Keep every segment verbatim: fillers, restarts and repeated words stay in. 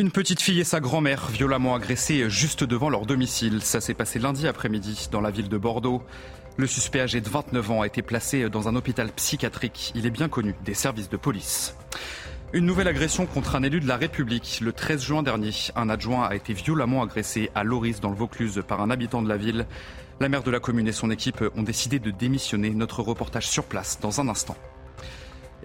Une petite fille et sa grand-mère violemment agressées juste devant leur domicile. Ça s'est passé lundi après-midi dans la ville de Bordeaux. Le suspect âgé de vingt-neuf ans a été placé dans un hôpital psychiatrique. Il est bien connu des services de police. Une nouvelle agression contre un élu de la République. Le treize juin dernier, un adjoint a été violemment agressé à Loris dans le Vaucluse par un habitant de la ville. La maire de la commune et son équipe ont décidé de démissionner. Notre reportage sur place dans un instant.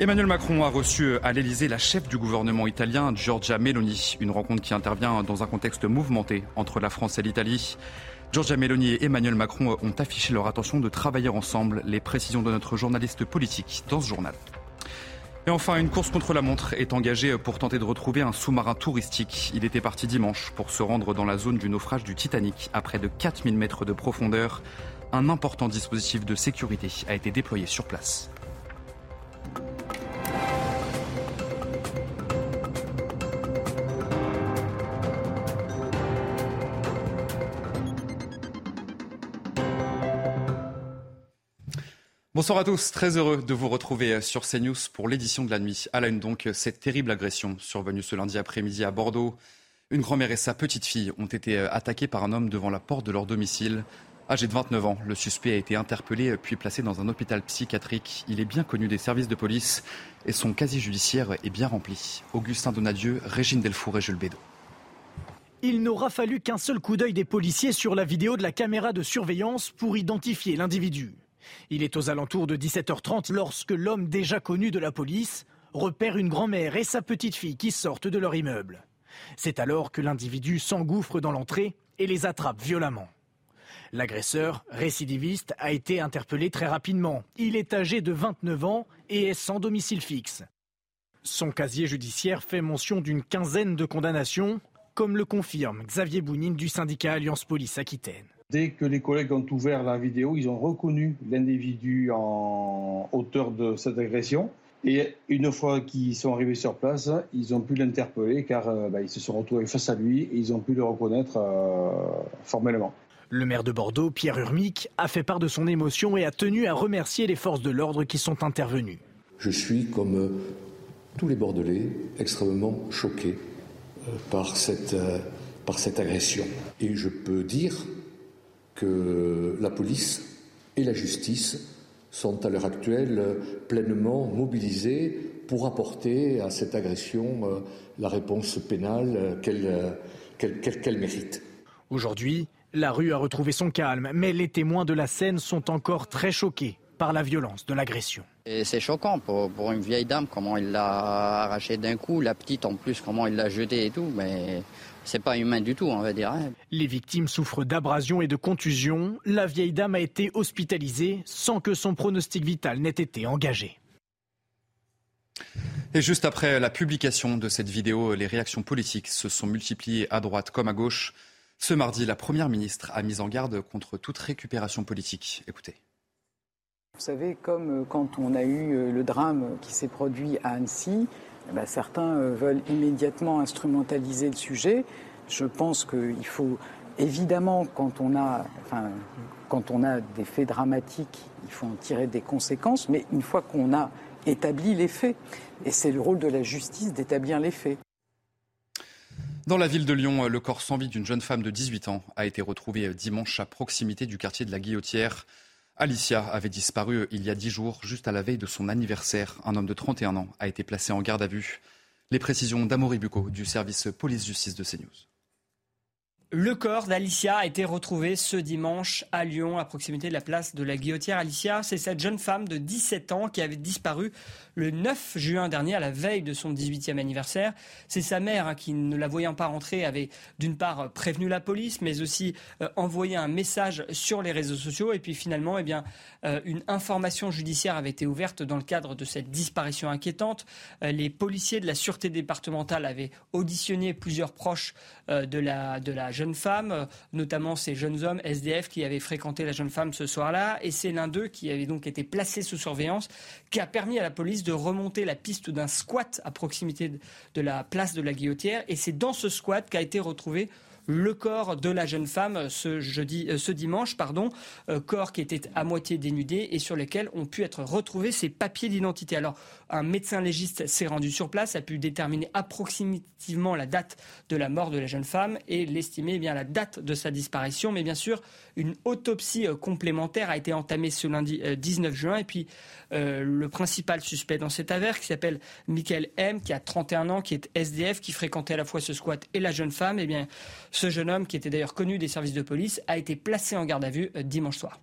Emmanuel Macron a reçu à l'Elysée la chef du gouvernement italien, Giorgia Meloni. Une rencontre qui intervient dans un contexte mouvementé entre la France et l'Italie. Giorgia Meloni et Emmanuel Macron ont affiché leur intention de travailler ensemble. Les précisions de notre journaliste politique dans ce journal. Et enfin, une course contre la montre est engagée pour tenter de retrouver un sous-marin touristique. Il était parti dimanche pour se rendre dans la zone du naufrage du Titanic à près de quatre mille mètres de profondeur. Un important dispositif de sécurité a été déployé sur place. Bonsoir à tous, très heureux de vous retrouver sur CNews pour l'édition de la nuit. À la une donc, cette terrible agression survenue ce lundi après-midi à Bordeaux. Une grand-mère et sa petite-fille ont été attaquées par un homme devant la porte de leur domicile. Âgé de vingt-neuf ans, le suspect a été interpellé puis placé dans un hôpital psychiatrique. Il est bien connu des services de police et son casier judiciaire est bien rempli. Augustin Donadieu, Régine Delfour et Jules Bédot. Il n'aura fallu qu'un seul coup d'œil des policiers sur la vidéo de la caméra de surveillance pour identifier l'individu. Il est aux alentours de dix-sept heures trente lorsque l'homme déjà connu de la police repère une grand-mère et sa petite-fille qui sortent de leur immeuble. C'est alors que l'individu s'engouffre dans l'entrée et les attrape violemment. L'agresseur, récidiviste, a été interpellé très rapidement. Il est âgé de vingt-neuf ans et est sans domicile fixe. Son casier judiciaire fait mention d'une quinzaine de condamnations, comme le confirme Xavier Bounine du syndicat Alliance Police Aquitaine. Dès que les collègues ont ouvert la vidéo, ils ont reconnu l'individu en auteur de cette agression. Et une fois qu'ils sont arrivés sur place, ils ont pu l'interpeller car euh, bah, ils se sont retrouvés face à lui et ils ont pu le reconnaître euh, formellement. Le maire de Bordeaux, Pierre Hurmic, a fait part de son émotion et a tenu à remercier les forces de l'ordre qui sont intervenues. Je suis, comme euh, tous les Bordelais, extrêmement choqué euh, par, cette, euh, par cette agression. Et je peux dire que la police et la justice sont à l'heure actuelle pleinement mobilisées pour apporter à cette agression la réponse pénale qu'elle, qu'elle, qu'elle, qu'elle mérite. Aujourd'hui, la rue a retrouvé son calme, mais les témoins de la scène sont encore très choqués par la violence de l'agression. Et c'est choquant pour, pour une vieille dame, comment il l'a arrachée d'un coup, la petite en plus, comment il l'a jetée et tout, mais... c'est pas humain du tout, on va dire. Les victimes souffrent d'abrasions et de contusions. La vieille dame a été hospitalisée sans que son pronostic vital n'ait été engagé. Et juste après la publication de cette vidéo, les réactions politiques se sont multipliées à droite comme à gauche. Ce mardi, la Première ministre a mis en garde contre toute récupération politique. Écoutez. Vous savez, comme quand on a eu le drame qui s'est produit à Annecy, eh bien, certains veulent immédiatement instrumentaliser le sujet. Je pense qu'il faut évidemment, quand on a, enfin, quand on a des faits dramatiques, il faut en tirer des conséquences, mais une fois qu'on a établi les faits, et c'est le rôle de la justice d'établir les faits. Dans la ville de Lyon, le corps sans vie d'une jeune femme de dix-huit ans a été retrouvé dimanche à proximité du quartier de la Guillotière. Alicia avait disparu il y a dix jours, juste à la veille de son anniversaire. Un homme de trente et un ans a été placé en garde à vue. Les précisions d'Amaury Bucco du service police-justice de CNews. Le corps d'Alicia a été retrouvé ce dimanche à Lyon, à proximité de la place de la Guillotière. Alicia, c'est cette jeune femme de dix-sept ans qui avait disparu le neuf juin dernier, à la veille de son dix-huitième anniversaire. C'est sa mère hein, qui, ne la voyant pas rentrer, avait d'une part prévenu la police, mais aussi euh, envoyé un message sur les réseaux sociaux. Et puis finalement, eh bien, euh, une information judiciaire avait été ouverte dans le cadre de cette disparition inquiétante. Euh, les policiers de la Sûreté départementale avaient auditionné plusieurs proches euh, de la, de la jeune femme, notamment ces jeunes hommes S D F qui avaient fréquenté la jeune femme ce soir-là. Et c'est l'un d'eux qui avait donc été placé sous surveillance qui a permis à la police de remonter la piste d'un squat à proximité de la place de la Guillotière. Et c'est dans ce squat qu'a été retrouvé le corps de la jeune femme ce, jeudi, ce dimanche, pardon, corps qui était à moitié dénudé et sur lequel ont pu être retrouvés ses papiers d'identité. Alors, un médecin légiste s'est rendu sur place, a pu déterminer approximativement la date de la mort de la jeune femme et l'estimer eh bien, la date de sa disparition. Mais bien sûr, une autopsie complémentaire a été entamée ce lundi dix-neuf juin. Et puis, euh, le principal suspect dans cette affaire, qui s'appelle Mickaël M., qui a trente et un ans, qui est S D F, qui fréquentait à la fois ce squat et la jeune femme, eh bien, ce jeune homme, qui était d'ailleurs connu des services de police, a été placé en garde à vue dimanche soir.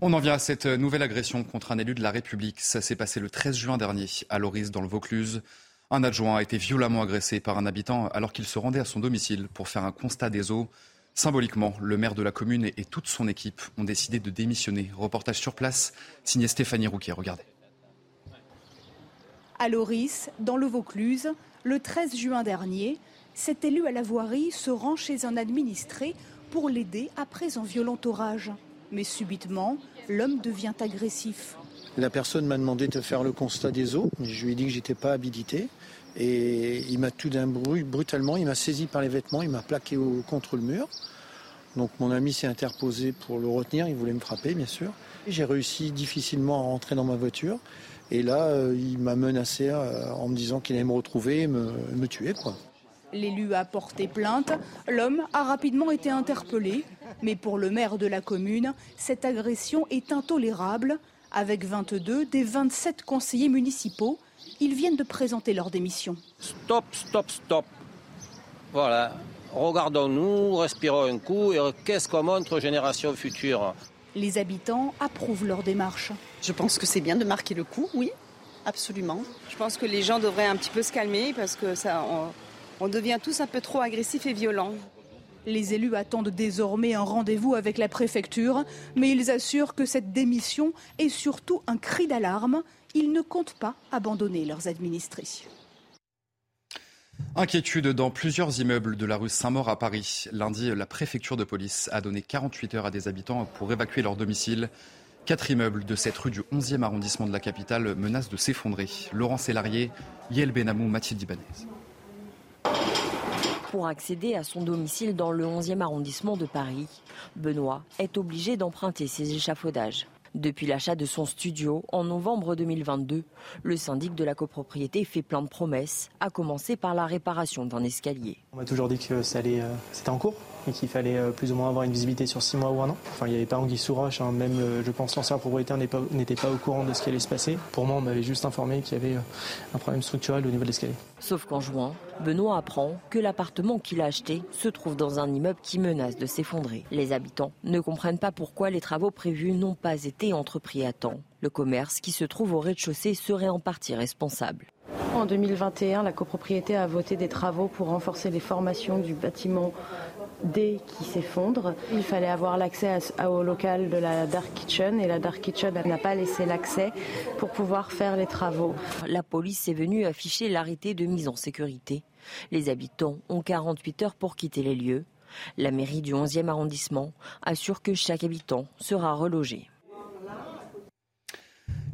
On en vient à cette nouvelle agression contre un élu de la République. Ça s'est passé le treize juin dernier à Loris, dans le Vaucluse. Un adjoint a été violemment agressé par un habitant alors qu'il se rendait à son domicile pour faire un constat des eaux. Symboliquement, le maire de la commune et toute son équipe ont décidé de démissionner. Reportage sur place, signé Stéphanie Rouquier. Regardez. À Loris, dans le Vaucluse, le treize juin dernier, cet élu à la voirie se rend chez un administré pour l'aider après un violent orage. Mais subitement, l'homme devient agressif. La personne m'a demandé de faire le constat des eaux. Je lui ai dit que je n'étais pas habilité. Et il m'a tout d'un bruit, brutalement, il m'a saisi par les vêtements, il m'a plaqué au, contre le mur. Donc mon ami s'est interposé pour le retenir, il voulait me frapper bien sûr. J'ai réussi difficilement à rentrer dans ma voiture. Et là, euh, il m'a menacé euh, en me disant qu'il allait me retrouver et me, me tuer, quoi. L'élu a porté plainte, l'homme a rapidement été interpellé. Mais pour le maire de la commune, cette agression est intolérable. Avec vingt-deux des vingt-sept conseillers municipaux, ils viennent de présenter leur démission. Stop, stop, stop. Voilà, regardons-nous, respirons un coup et qu'est-ce qu'on montre aux générations futures ? Les habitants approuvent leur démarche. Je pense que c'est bien de marquer le coup, oui, absolument. Je pense que les gens devraient un petit peu se calmer parce que ça... On... On devient tous un peu trop agressifs et violents. Les élus attendent désormais un rendez-vous avec la préfecture, mais ils assurent que cette démission est surtout un cri d'alarme. Ils ne comptent pas abandonner leurs administrés. Inquiétude dans plusieurs immeubles de la rue Saint-Maur à Paris. Lundi, la préfecture de police a donné quarante-huit heures à des habitants pour évacuer leur domicile. Quatre immeubles de cette rue du onzième arrondissement de la capitale menacent de s'effondrer. Laurent Cellarier, Yael Benamou, Mathilde Dibanez. Pour accéder à son domicile dans le onzième arrondissement de Paris, Benoît est obligé d'emprunter ses échafaudages. Depuis l'achat de son studio en novembre deux mille vingt-deux, le syndic de la copropriété fait plein de promesses, à commencer par la réparation d'un escalier. On m'a toujours dit que ça allait, euh, c'était en cours et qu'il fallait euh, plus ou moins avoir une visibilité sur six mois ou un an. Enfin, il n'y avait pas anguille sous roche, hein. Même euh, je pense l'ancien propriétaire n'était pas au courant de ce qui allait se passer. Pour moi, on m'avait juste informé qu'il y avait euh, un problème structurel au niveau de l'escalier. Sauf qu'en juin, Benoît apprend que l'appartement qu'il a acheté se trouve dans un immeuble qui menace de s'effondrer. Les habitants ne comprennent pas pourquoi les travaux prévus n'ont pas été entrepris à temps. Le commerce qui se trouve au rez-de-chaussée serait en partie responsable. En deux mille vingt et un, la copropriété a voté des travaux pour renforcer les formations du bâtiment D qui s'effondre. Il fallait avoir l'accès à, au local de la Dark Kitchen et la Dark Kitchen n'a pas laissé l'accès pour pouvoir faire les travaux. La police est venue afficher l'arrêté de mise en sécurité. Les habitants ont quarante-huit heures pour quitter les lieux. La mairie du onzième arrondissement assure que chaque habitant sera relogé.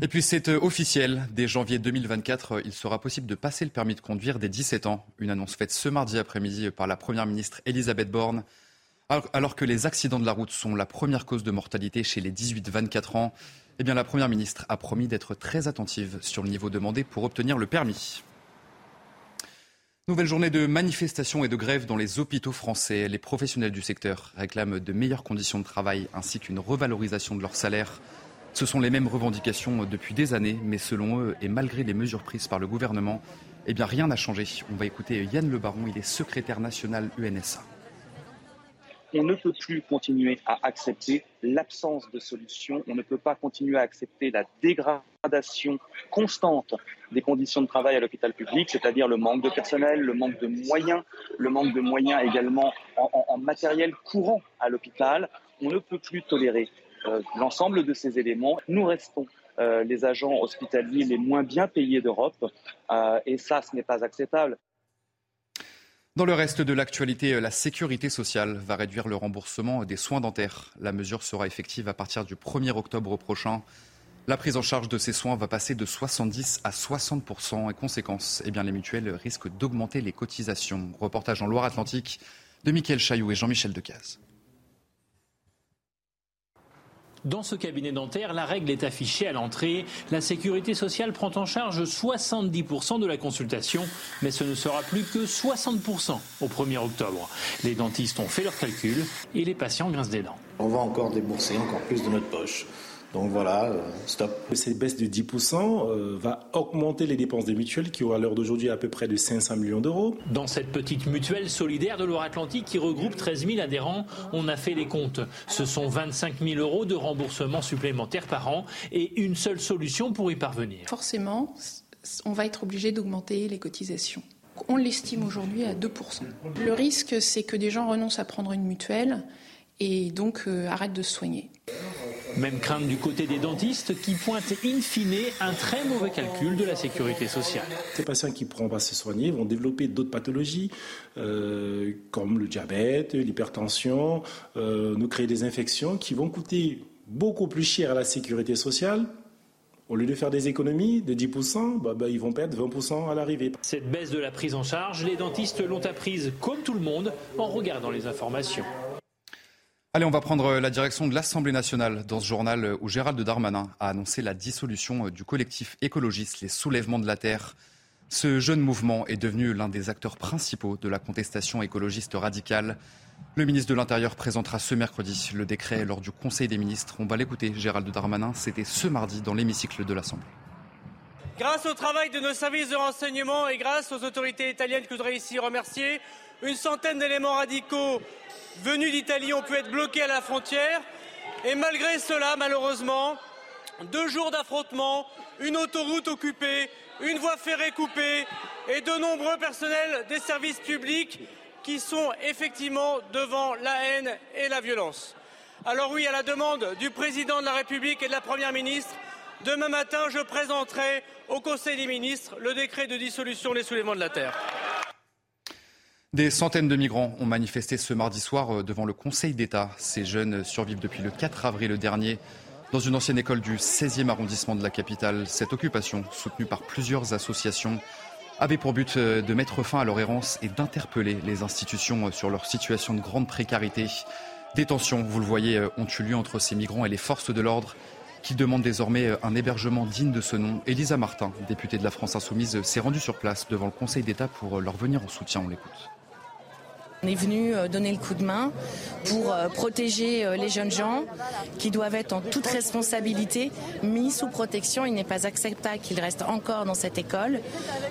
Et puis c'est officiel, dès janvier deux mille vingt-quatre, il sera possible de passer le permis de conduire dès dix-sept ans. Une annonce faite ce mardi après-midi par la Première ministre Elisabeth Borne. Alors que les accidents de la route sont la première cause de mortalité chez les dix-huit vingt-quatre ans, eh bien la Première ministre a promis d'être très attentive sur le niveau demandé pour obtenir le permis. Nouvelle journée de manifestations et de grèves dans les hôpitaux français. Les professionnels du secteur réclament de meilleures conditions de travail ainsi qu'une revalorisation de leur salaire. Ce sont les mêmes revendications depuis des années, mais selon eux, et malgré les mesures prises par le gouvernement, eh bien rien n'a changé. On va écouter Yann Le Baron, il est secrétaire national U N S A. on ne peut plus continuer à accepter l'absence de solution, on ne peut pas continuer à accepter la dégradation constante des conditions de travail à l'hôpital public, c'est-à-dire le manque de personnel, le manque de moyens, le manque de moyens également en, en, en matériel courant à l'hôpital. On ne peut plus tolérer euh, l'ensemble de ces éléments. Nous restons euh, les agents hospitaliers les moins bien payés d'Europe euh, et ça, ce n'est pas acceptable. Dans le reste de l'actualité, la sécurité sociale va réduire le remboursement des soins dentaires. La mesure sera effective à partir du premier octobre prochain. La prise en charge de ces soins va passer de soixante-dix à soixante pour cent. Et conséquence, eh bien, les mutuelles risquent d'augmenter les cotisations. Reportage en Loire-Atlantique de Mickaël Chailloux et Jean-Michel Decaz. Dans ce cabinet dentaire, la règle est affichée à l'entrée. La sécurité sociale prend en charge soixante-dix pour cent de la consultation, mais ce ne sera plus que soixante pour cent au premier octobre. Les dentistes ont fait leurs calculs et les patients grincent des dents. On va encore débourser encore plus de notre poche. Donc voilà, stop. Cette baisse de dix pour cent va augmenter les dépenses des mutuelles qui ont à l'heure d'aujourd'hui à peu près de cinq cents millions d'euros. Dans cette petite mutuelle solidaire de Loire-Atlantique qui regroupe treize mille adhérents, on a fait les comptes. Ce sont vingt-cinq mille euros de remboursement supplémentaire par an et une seule solution pour y parvenir. Forcément, on va être obligé d'augmenter les cotisations. On l'estime aujourd'hui à deux pour cent. Le risque, c'est que des gens renoncent à prendre une mutuelle et donc euh, arrêtent de se soigner. Même crainte du côté des dentistes qui pointent in fine un très mauvais calcul de la sécurité sociale. Ces patients qui ne pourront pas se soigner vont développer d'autres pathologies euh, comme le diabète, l'hypertension, euh, nous créer des infections qui vont coûter beaucoup plus cher à la sécurité sociale. Au lieu de faire des économies de dix pour cent, bah, bah, ils vont perdre vingt pour cent à l'arrivée. Cette baisse de la prise en charge, les dentistes l'ont apprise comme tout le monde en regardant les informations. Allez, on va prendre la direction de l'Assemblée nationale dans ce journal où Gérald Darmanin a annoncé la dissolution du collectif écologiste Les Soulèvements de la Terre. Ce jeune mouvement est devenu l'un des acteurs principaux de la contestation écologiste radicale. Le ministre de l'Intérieur présentera ce mercredi le décret lors du Conseil des ministres. On va l'écouter, Gérald Darmanin, c'était ce mardi dans l'hémicycle de l'Assemblée. Grâce au travail de nos services de renseignement et grâce aux autorités italiennes que je voudrais ici remercier, une centaine d'éléments radicaux venus d'Italie ont pu être bloqués à la frontière. Et malgré cela, malheureusement, deux jours d'affrontements, une autoroute occupée, une voie ferrée coupée et de nombreux personnels des services publics qui sont effectivement devant la haine et la violence. Alors oui, à la demande du président de la République et de la Première ministre, demain matin, je présenterai au Conseil des ministres le décret de dissolution des Soulèvements de la Terre. Des centaines de migrants ont manifesté ce mardi soir devant le Conseil d'État. Ces jeunes survivent depuis le quatre avril dernier dans une ancienne école du seizième arrondissement de la capitale. Cette occupation, soutenue par plusieurs associations, avait pour but de mettre fin à leur errance et d'interpeller les institutions sur leur situation de grande précarité. Des tensions, vous le voyez, ont eu lieu entre ces migrants et les forces de l'ordre qui demandent désormais un hébergement digne de ce nom. Elisa Martin, députée de la France Insoumise, s'est rendue sur place devant le Conseil d'État pour leur venir en soutien. On l'écoute. On est venu donner le coup de main pour protéger les jeunes gens qui doivent être en toute responsabilité mis sous protection. Il n'est pas acceptable qu'ils restent encore dans cette école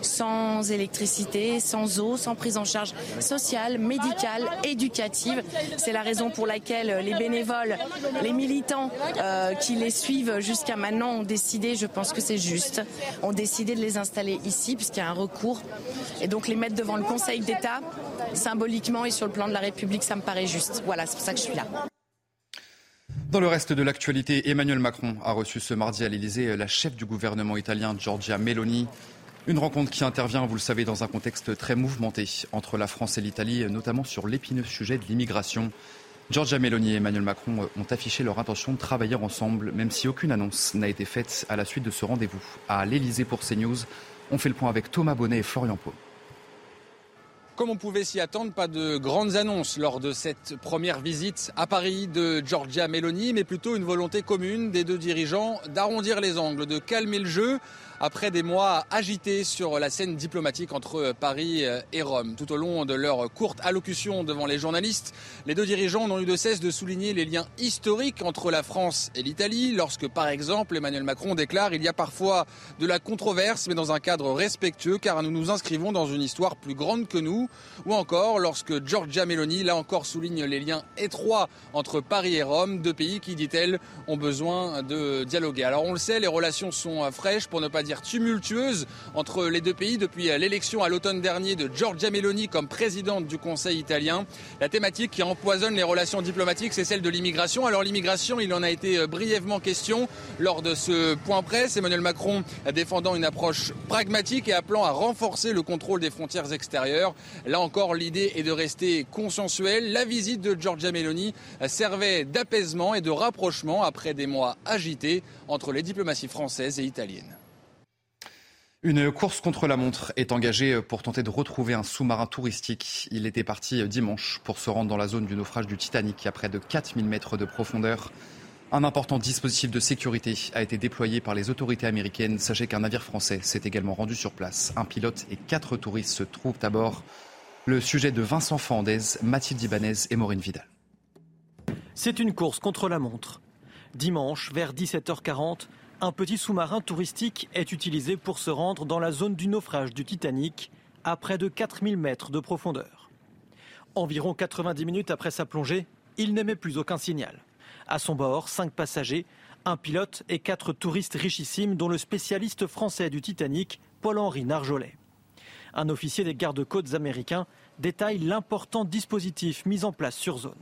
sans électricité, sans eau, sans prise en charge sociale, médicale, éducative. C'est la raison pour laquelle les bénévoles, les militants euh, qui les suivent jusqu'à maintenant ont décidé, je pense que c'est juste, ont décidé de les installer ici puisqu'il y a un recours. Et donc les mettre devant le Conseil d'État, symboliquement, et sur le plan de la République, ça me paraît juste. Voilà, c'est pour ça que je suis là. Dans le reste de l'actualité, Emmanuel Macron a reçu ce mardi à l'Élysée la chef du gouvernement italien, Giorgia Meloni. Une rencontre qui intervient, vous le savez, dans un contexte très mouvementé entre la France et l'Italie, notamment sur l'épineux sujet de l'immigration. Giorgia Meloni et Emmanuel Macron ont affiché leur intention de travailler ensemble, même si aucune annonce n'a été faite à la suite de ce rendez-vous. À l'Élysée pour CNews, on fait le point avec Thomas Bonnet et Florian Pau. Comme on pouvait s'y attendre, pas de grandes annonces lors de cette première visite à Paris de Giorgia Meloni, mais plutôt une volonté commune des deux dirigeants d'arrondir les angles, de calmer le jeu après des mois agités sur la scène diplomatique entre Paris et Rome. Tout au long de leur courte allocution devant les journalistes, les deux dirigeants n'ont eu de cesse de souligner les liens historiques entre la France et l'Italie, lorsque par exemple Emmanuel Macron déclare « Il y a parfois de la controverse, mais dans un cadre respectueux, car nous nous inscrivons dans une histoire plus grande que nous ». Chailloux, ou encore lorsque Giorgia Meloni, là encore, souligne les liens étroits entre Paris et Rome, deux pays qui, dit-elle, ont besoin de dialoguer. Alors on le sait, les relations sont fraîches, pour ne pas dire tumultueuses, entre les deux pays depuis l'élection à l'automne dernier de Giorgia Meloni comme présidente du Conseil italien. La thématique qui empoisonne les relations diplomatiques, c'est celle de l'immigration. Alors l'immigration, il en a été brièvement question lors de ce point presse. Emmanuel Macron défendant une approche pragmatique et appelant à renforcer le contrôle des frontières extérieures. Là encore, l'idée est de rester consensuelle. La visite de Giorgia Meloni servait d'apaisement et de rapprochement après des mois agités entre les diplomaties françaises et italiennes. Une course contre la montre est engagée pour tenter de retrouver un sous-marin touristique. Il était parti dimanche pour se rendre dans la zone du naufrage du Titanic à près de quatre mille mètres de profondeur. Un important dispositif de sécurité a été déployé par les autorités américaines. Sachez qu'un navire français s'est également rendu sur place. Un pilote et quatre touristes se trouvent à bord. Le sujet de Vincent Fernandez, Mathilde Dibanez et Maureen Vidal. C'est une course contre la montre. Dimanche, vers dix-sept heures quarante, un petit sous-marin touristique est utilisé pour se rendre dans la zone du naufrage du Titanic à près de quatre mille mètres de profondeur. Environ quatre-vingt-dix minutes après sa plongée, il n'émet plus aucun signal. À son bord, cinq passagers, un pilote et quatre touristes richissimes dont le spécialiste français du Titanic, Paul-Henri Narjollet. Un officier des gardes-côtes américains détaille l'important dispositif mis en place sur zone.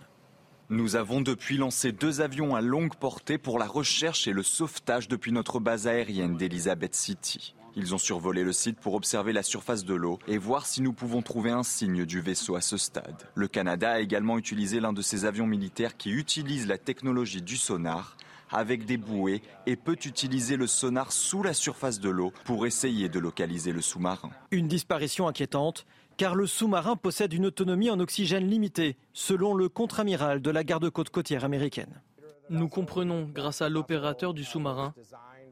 Nous avons depuis lancé deux avions à longue portée pour la recherche et le sauvetage depuis notre base aérienne d'Elizabeth City. Ils ont survolé le site pour observer la surface de l'eau et voir si nous pouvons trouver un signe du vaisseau à ce stade. Le Canada a également utilisé l'un de ses avions militaires qui utilise la technologie du sonar avec des bouées et peut utiliser le sonar sous la surface de l'eau pour essayer de localiser le sous-marin. Une disparition inquiétante. Car le sous-marin possède une autonomie en oxygène limitée, selon le contre-amiral de la garde-côte côtière américaine. Nous comprenons, grâce à l'opérateur du sous-marin,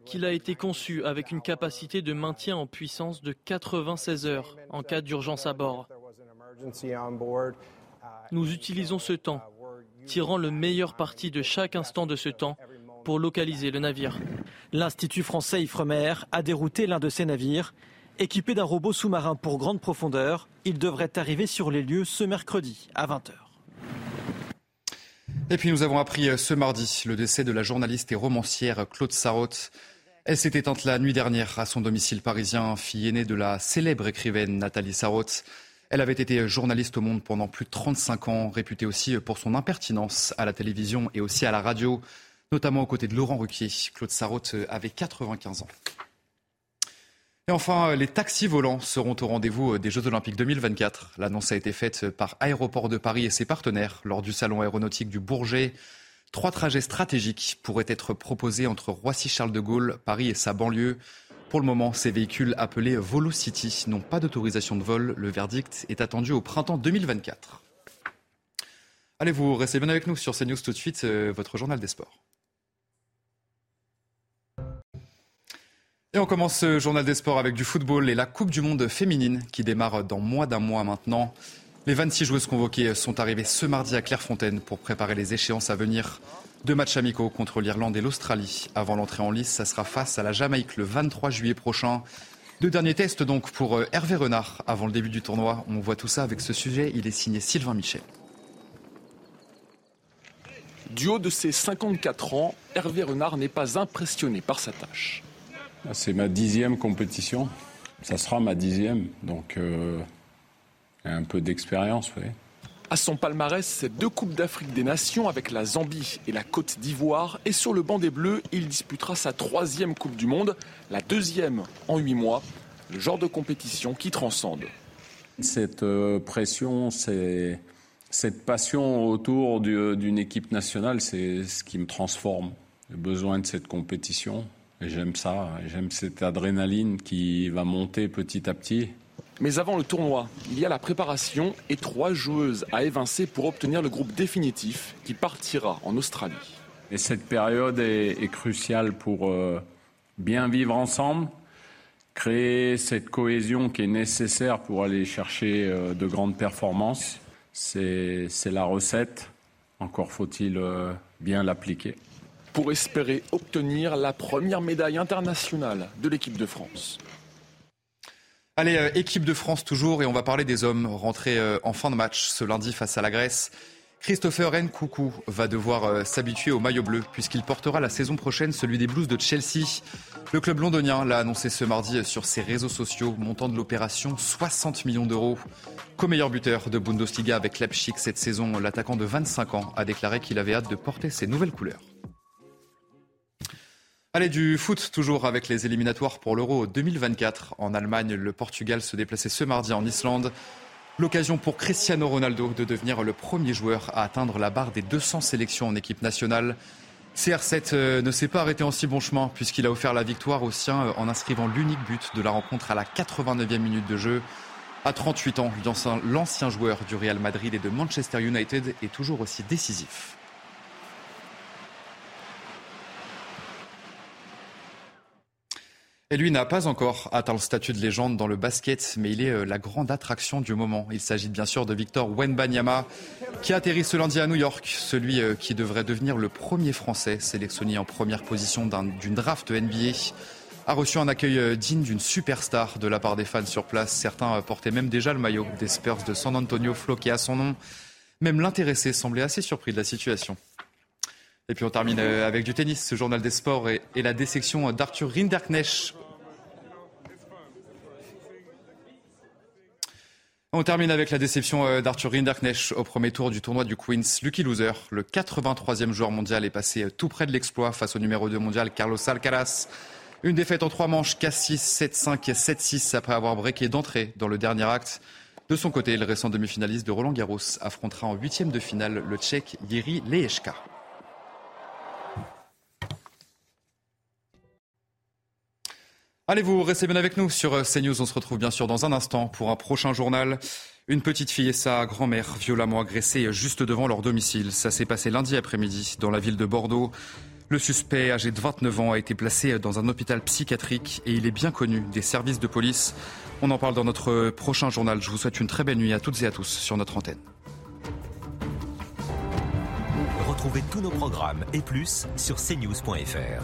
qu'il a été conçu avec une capacité de maintien en puissance de quatre-vingt-seize heures en cas d'urgence à bord. Nous utilisons ce temps, tirant le meilleur parti de chaque instant de ce temps pour localiser le navire. L'Institut français Ifremer a dérouté l'un de ses navires. Équipé d'un robot sous-marin pour grande profondeur, il devrait arriver sur les lieux ce mercredi à vingt heures. Et puis nous avons appris ce mardi le décès de la journaliste et romancière Claude Sarraute. Elle s'est éteinte la nuit dernière à son domicile parisien, fille aînée de la célèbre écrivaine Nathalie Sarraute. Elle avait été journaliste au Monde pendant plus de trente-cinq ans, réputée aussi pour son impertinence à la télévision et aussi à la radio, notamment aux côtés de Laurent Ruquier. Claude Sarraute avait quatre-vingt-quinze ans. Et enfin, les taxis volants seront au rendez-vous des Jeux Olympiques deux mille vingt-quatre. L'annonce a été faite par Aéroports de Paris et ses partenaires lors du salon aéronautique du Bourget. Trois trajets stratégiques pourraient être proposés entre Roissy-Charles de Gaulle, Paris et sa banlieue. Pour le moment, ces véhicules appelés Volocity n'ont pas d'autorisation de vol. Le verdict est attendu au printemps deux mille vingt-quatre. Allez, vous restez bien avec nous sur CNews tout de suite, votre journal des sports. Et on commence ce journal des sports avec du football et la Coupe du Monde féminine qui démarre dans moins d'un mois maintenant. Les vingt-six joueuses convoquées sont arrivées ce mardi à Clairefontaine pour préparer les échéances à venir. Deux matchs amicaux contre l'Irlande et l'Australie. Avant l'entrée en lice, ça sera face à la Jamaïque le vingt-trois juillet prochain. Deux derniers tests donc pour Hervé Renard avant le début du tournoi. On voit tout ça avec ce sujet. Il est signé Sylvain Michel. Du haut de ses cinquante-quatre ans, Hervé Renard n'est pas impressionné par sa tâche. C'est ma dixième compétition, ça sera ma dixième, donc euh, un peu d'expérience, oui. À son palmarès, ces deux Coupes d'Afrique des Nations avec la Zambie et la Côte d'Ivoire. Et sur le banc des Bleus, il disputera sa troisième Coupe du Monde, la deuxième en huit mois. Le genre de compétition qui transcende. Cette euh, pression, c'est, cette passion autour du, d'une équipe nationale, c'est ce qui me transforme. Le besoin de cette compétition. Et j'aime ça, j'aime cette adrénaline qui va monter petit à petit. Mais avant le tournoi, il y a la préparation et trois joueuses à évincer pour obtenir le groupe définitif qui partira en Australie. Et cette période est, est cruciale pour euh, bien vivre ensemble, créer cette cohésion qui est nécessaire pour aller chercher euh, de grandes performances. C'est, c'est la recette, encore faut-il euh, bien l'appliquer. Pour espérer obtenir la première médaille internationale de l'équipe de France. Allez, euh, équipe de France toujours, et on va parler des hommes rentrés euh, en fin de match ce lundi face à la Grèce. Christopher Nkoukou va devoir euh, s'habituer au maillot bleu puisqu'il portera la saison prochaine celui des Blues de Chelsea. Le club londonien l'a annoncé ce mardi sur ses réseaux sociaux, montant de l'opération soixante millions d'euros. Co-meilleur buteur de Bundesliga avec Leipzig cette saison, l'attaquant de vingt-cinq ans a déclaré qu'il avait hâte de porter ses nouvelles couleurs. Allez, du foot toujours avec les éliminatoires pour l'Euro deux mille vingt-quatre. En Allemagne, le Portugal se déplaçait ce mardi en Islande. L'occasion pour Cristiano Ronaldo de devenir le premier joueur à atteindre la barre des deux cents sélections en équipe nationale. C R sept ne s'est pas arrêté en si bon chemin puisqu'il a offert la victoire aux siens en inscrivant l'unique but de la rencontre à la quatre-vingt-neuvième minute de jeu. À trente-huit ans, l'ancien joueur du Real Madrid et de Manchester United est toujours aussi décisif. Et lui n'a pas encore atteint le statut de légende dans le basket, mais il est la grande attraction du moment. Il s'agit bien sûr de Victor Wembanyama, qui atterrit ce lundi à New York. Celui qui devrait devenir le premier Français sélectionné en première position d'un, d'une draft N B A a reçu un accueil digne d'une superstar de la part des fans sur place. Certains portaient même déjà le maillot des Spurs de San Antonio floqué à son nom. Même l'intéressé semblait assez surpris de la situation. Et puis on termine avec du tennis, ce journal des sports et, et la dissection d'Arthur Rinderknecht. On termine avec la déception d'Arthur Rinderknecht au premier tour du tournoi du Quince. Lucky loser, le quatre-vingt-troisième joueur mondial, est passé tout près de l'exploit face au numéro deux mondial Carlos Alcaraz. Une défaite en trois manches, quatre six, sept cinq et sept six après avoir breaké d'entrée dans le dernier acte. De son côté, le récent demi-finaliste de Roland Garros affrontera en huitième de finale le Tchèque Jiří Lehečka. Allez, vous restez bien avec nous sur CNews. On se retrouve bien sûr dans un instant pour un prochain journal. Une petite fille et sa grand-mère violemment agressées juste devant leur domicile. Ça s'est passé lundi après-midi dans la ville de Bordeaux. Le suspect, âgé de vingt-neuf ans, a été placé dans un hôpital psychiatrique et il est bien connu des services de police. On en parle dans notre prochain journal. Je vous souhaite une très belle nuit à toutes et à tous sur notre antenne. Retrouvez tous nos programmes et plus sur c news point f r.